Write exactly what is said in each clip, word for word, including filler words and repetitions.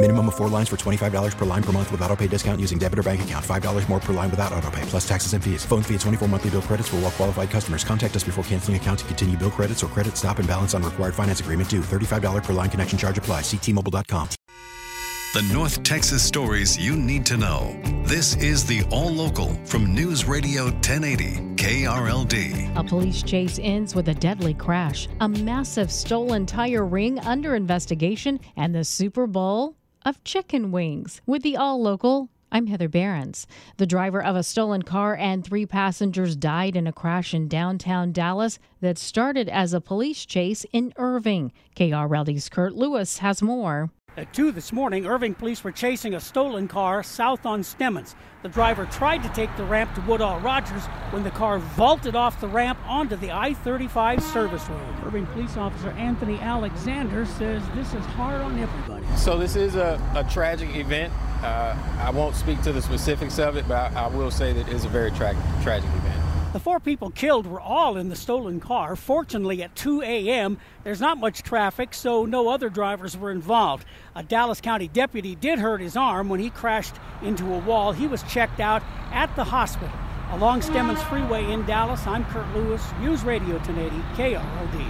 Minimum of four lines for twenty-five dollars per line per month with auto pay discount using debit or bank account. five dollars more per line without auto pay, plus taxes and fees. Phone fee at twenty-four monthly bill credits for all well qualified customers. Contact us before canceling account to continue bill credits or credit stop and balance on required finance agreement due. thirty-five dollars per line connection charge applies. See T Mobile dot com. The North Texas stories you need to know. This is the All Local from News Radio ten eighty K R L D. A police chase ends with a deadly crash, a massive stolen tire ring under investigation, and the Super Bowl of chicken wings. With the All Local, I'm Heather Behrens. The driver of a stolen car and three passengers died in a crash in downtown Dallas that started as a police chase in Irving. K R L D's Kurt Lewis has more. At two this morning, Irving police were chasing a stolen car south on Stemmons. The driver tried to take the ramp to Woodall Rogers when the car vaulted off the ramp onto the I thirty-five service road. Irving police officer Anthony Alexander says this is hard on everybody. So this is a, a tragic event. Uh, I won't speak to the specifics of it, but I, I will say that it is a very tra- tragic event. The four people killed were all in the stolen car. Fortunately, at two a.m., there's not much traffic, so no other drivers were involved. A Dallas County deputy did hurt his arm when he crashed into a wall. He was checked out at the hospital. Along Stemmons Freeway in Dallas, I'm Kurt Lewis, News Radio ten eighty K R L D.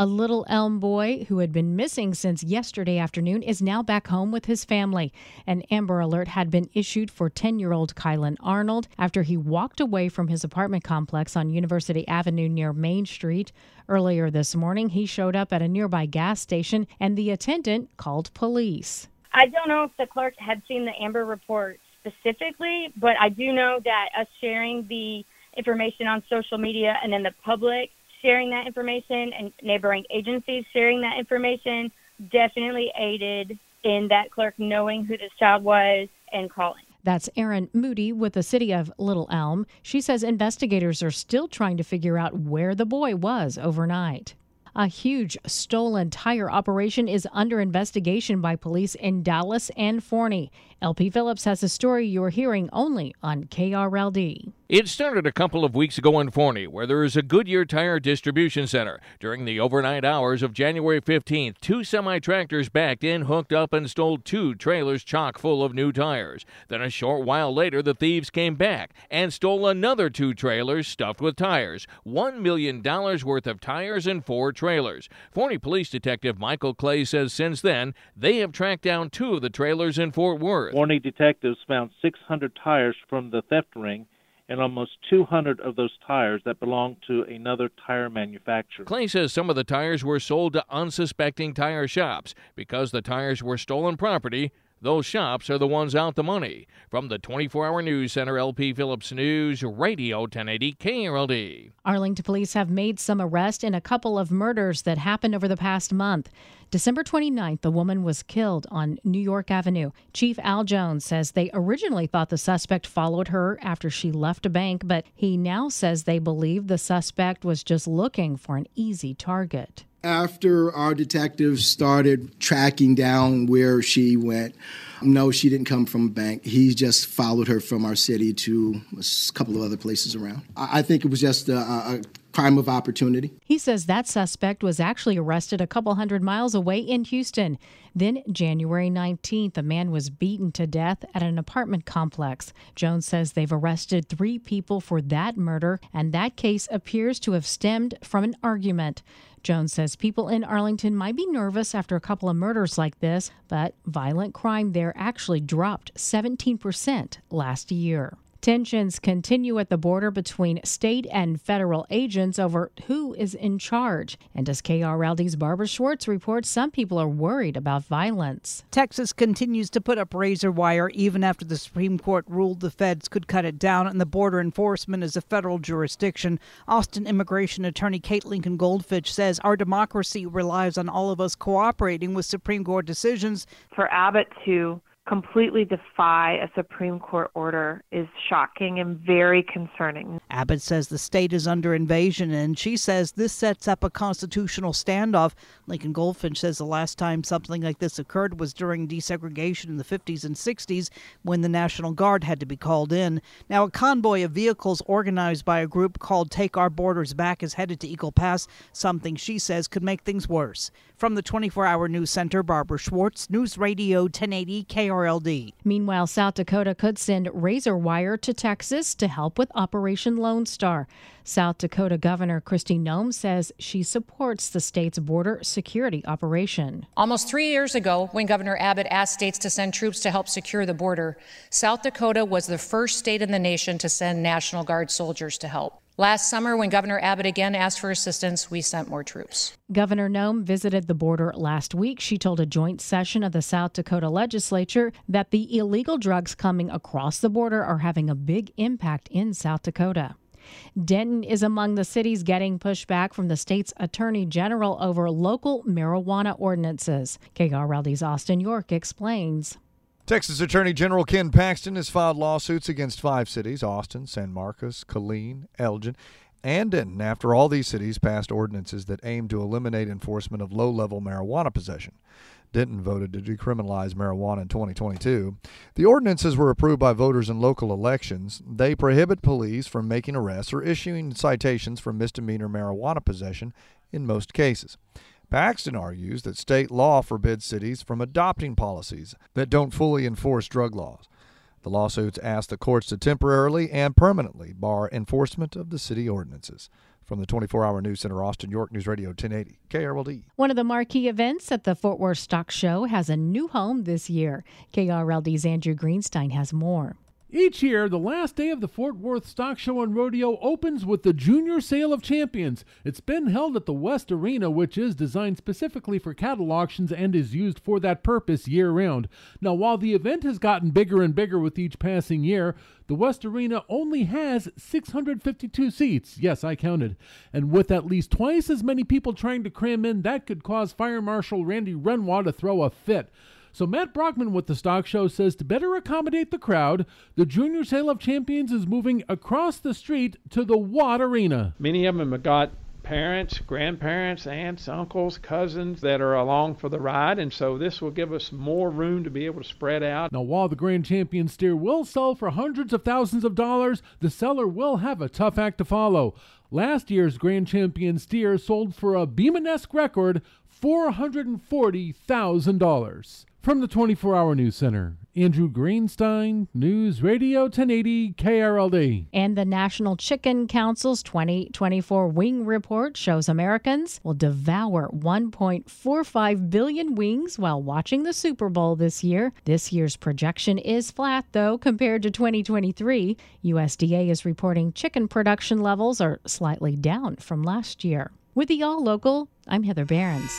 A Little Elm boy who had been missing since yesterday afternoon is now back home with his family. An Amber Alert had been issued for ten-year-old Kylan Arnold after he walked away from his apartment complex on University Avenue near Main Street. Earlier this morning, he showed up at a nearby gas station, and the attendant called police. I don't know if the clerk had seen the Amber Report specifically, but I do know that us sharing the information on social media and then the public sharing that information and neighboring agencies sharing that information definitely aided in that clerk knowing who this child was and calling. That's Erin Moody with the city of Little Elm. She says investigators are still trying to figure out where the boy was overnight. A huge stolen tire operation is under investigation by police in Dallas and Forney. L P. Phillips has a story you're hearing only on K R L D. It started a couple of weeks ago in Forney, where there is a Goodyear tire distribution center. During the overnight hours of January fifteenth, two semi-tractors backed in, hooked up, and stole two trailers chock full of new tires. Then a short while later, the thieves came back and stole another two trailers stuffed with tires, one million dollars worth of tires and four trailers. Trailers. Forney Police Detective Michael Clay says since then, they have tracked down two of the trailers in Fort Worth. Forney detectives found six hundred tires from the theft ring and almost two hundred of those tires that belong to another tire manufacturer. Clay says some of the tires were sold to unsuspecting tire shops. Because the tires were stolen property, those shops are the ones out the money. From the twenty-four hour News Center, L P. Phillips News, Radio ten eighty K R L D. Arlington police have made some arrests in a couple of murders that happened over the past month. December twenty-ninth, the woman was killed on New York Avenue. Chief Al Jones says they originally thought the suspect followed her after she left a bank, but he now says they believe the suspect was just looking for an easy target. After our detectives started tracking down where she went, no, she didn't come from a bank. He just followed her from our city to a couple of other places around. I think it was just a, a crime of opportunity. He says that suspect was actually arrested a couple hundred miles away in Houston. Then January nineteenth, a man was beaten to death at an apartment complex. Jones says they've arrested three people for that murder, and that case appears to have stemmed from an argument. Jones says people in Arlington might be nervous after a couple of murders like this, but violent crime there actually dropped seventeen percent last year. Tensions continue at the border between state and federal agents over who is in charge. And as K R L D's Barbara Schwartz reports, some people are worried about violence. Texas continues to put up razor wire even after the Supreme Court ruled the feds could cut it down and the border enforcement is a federal jurisdiction. Austin immigration attorney Kate Lincoln-Goldfinch says our democracy relies on all of us cooperating with Supreme Court decisions. For Abbott to completely defy a Supreme Court order is shocking and very concerning. Abbott says the state is under invasion, and she says this sets up a constitutional standoff. Lincoln-Goldfinch says the last time something like this occurred was during desegregation in the fifties and sixties when the National Guard had to be called in. Now, a convoy of vehicles organized by a group called Take Our Borders Back is headed to Eagle Pass, something she says could make things worse. From the twenty-four hour News Center, Barbara Schwartz, News Radio ten eighty K R L D. Meanwhile, South Dakota could send razor wire to Texas to help with Operation Lone Star. South Dakota Governor Kristi Noem says she supports the state's border security operation. Almost three years ago, when Governor Abbott asked states to send troops to help secure the border, South Dakota was the first state in the nation to send National Guard soldiers to help. Last summer, when Governor Abbott again asked for assistance, we sent more troops. Governor Noem visited the border last week. She told a joint session of the South Dakota legislature that the illegal drugs coming across the border are having a big impact in South Dakota. Denton is among the cities getting pushback from the state's attorney general over local marijuana ordinances. K R L D's Austin York explains. Texas Attorney General Ken Paxton has filed lawsuits against five cities, Austin, San Marcos, Killeen, Elgin, and Denton, after all these cities passed ordinances that aim to eliminate enforcement of low-level marijuana possession. Denton voted to decriminalize marijuana in twenty twenty-two. The ordinances were approved by voters in local elections. They prohibit police from making arrests or issuing citations for misdemeanor marijuana possession in most cases. Paxton argues that state law forbids cities from adopting policies that don't fully enforce drug laws. The lawsuits ask the courts to temporarily and permanently bar enforcement of the city ordinances. From the twenty-four hour News Center, Austin York, News Radio ten eighty, K R L D. One of the marquee events at the Fort Worth Stock Show has a new home this year. K R L D's Andrew Greenstein has more. Each year, the last day of the Fort Worth Stock Show and Rodeo opens with the Junior Sale of Champions. It's been held at the West Arena, which is designed specifically for cattle auctions and is used for that purpose year-round. Now, while the event has gotten bigger and bigger with each passing year, the West Arena only has six hundred fifty-two seats. Yes, I counted. And with at least twice as many people trying to cram in, that could cause Fire Marshal Randy Renoir to throw a fit. So Matt Brockman with the Stock Show says to better accommodate the crowd, the Junior Sale of Champions is moving across the street to the Watt Arena. Many of them have got parents, grandparents, aunts, uncles, cousins that are along for the ride, and so this will give us more room to be able to spread out. Now, while the Grand Champion steer will sell for hundreds of thousands of dollars, the seller will have a tough act to follow. Last year's Grand Champion steer sold for a Beemanesque record four hundred forty thousand dollars. From the twenty-four hour News Center, Andrew Greenstein, News Radio ten eighty K R L D. And the National Chicken Council's twenty twenty-four wing report shows Americans will devour one point four five billion wings while watching the Super Bowl this year. This year's projection is flat, though, compared to twenty twenty-three. U S D A is reporting chicken production levels are slightly down from last year. With the All Local, I'm Heather Behrens.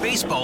Baseball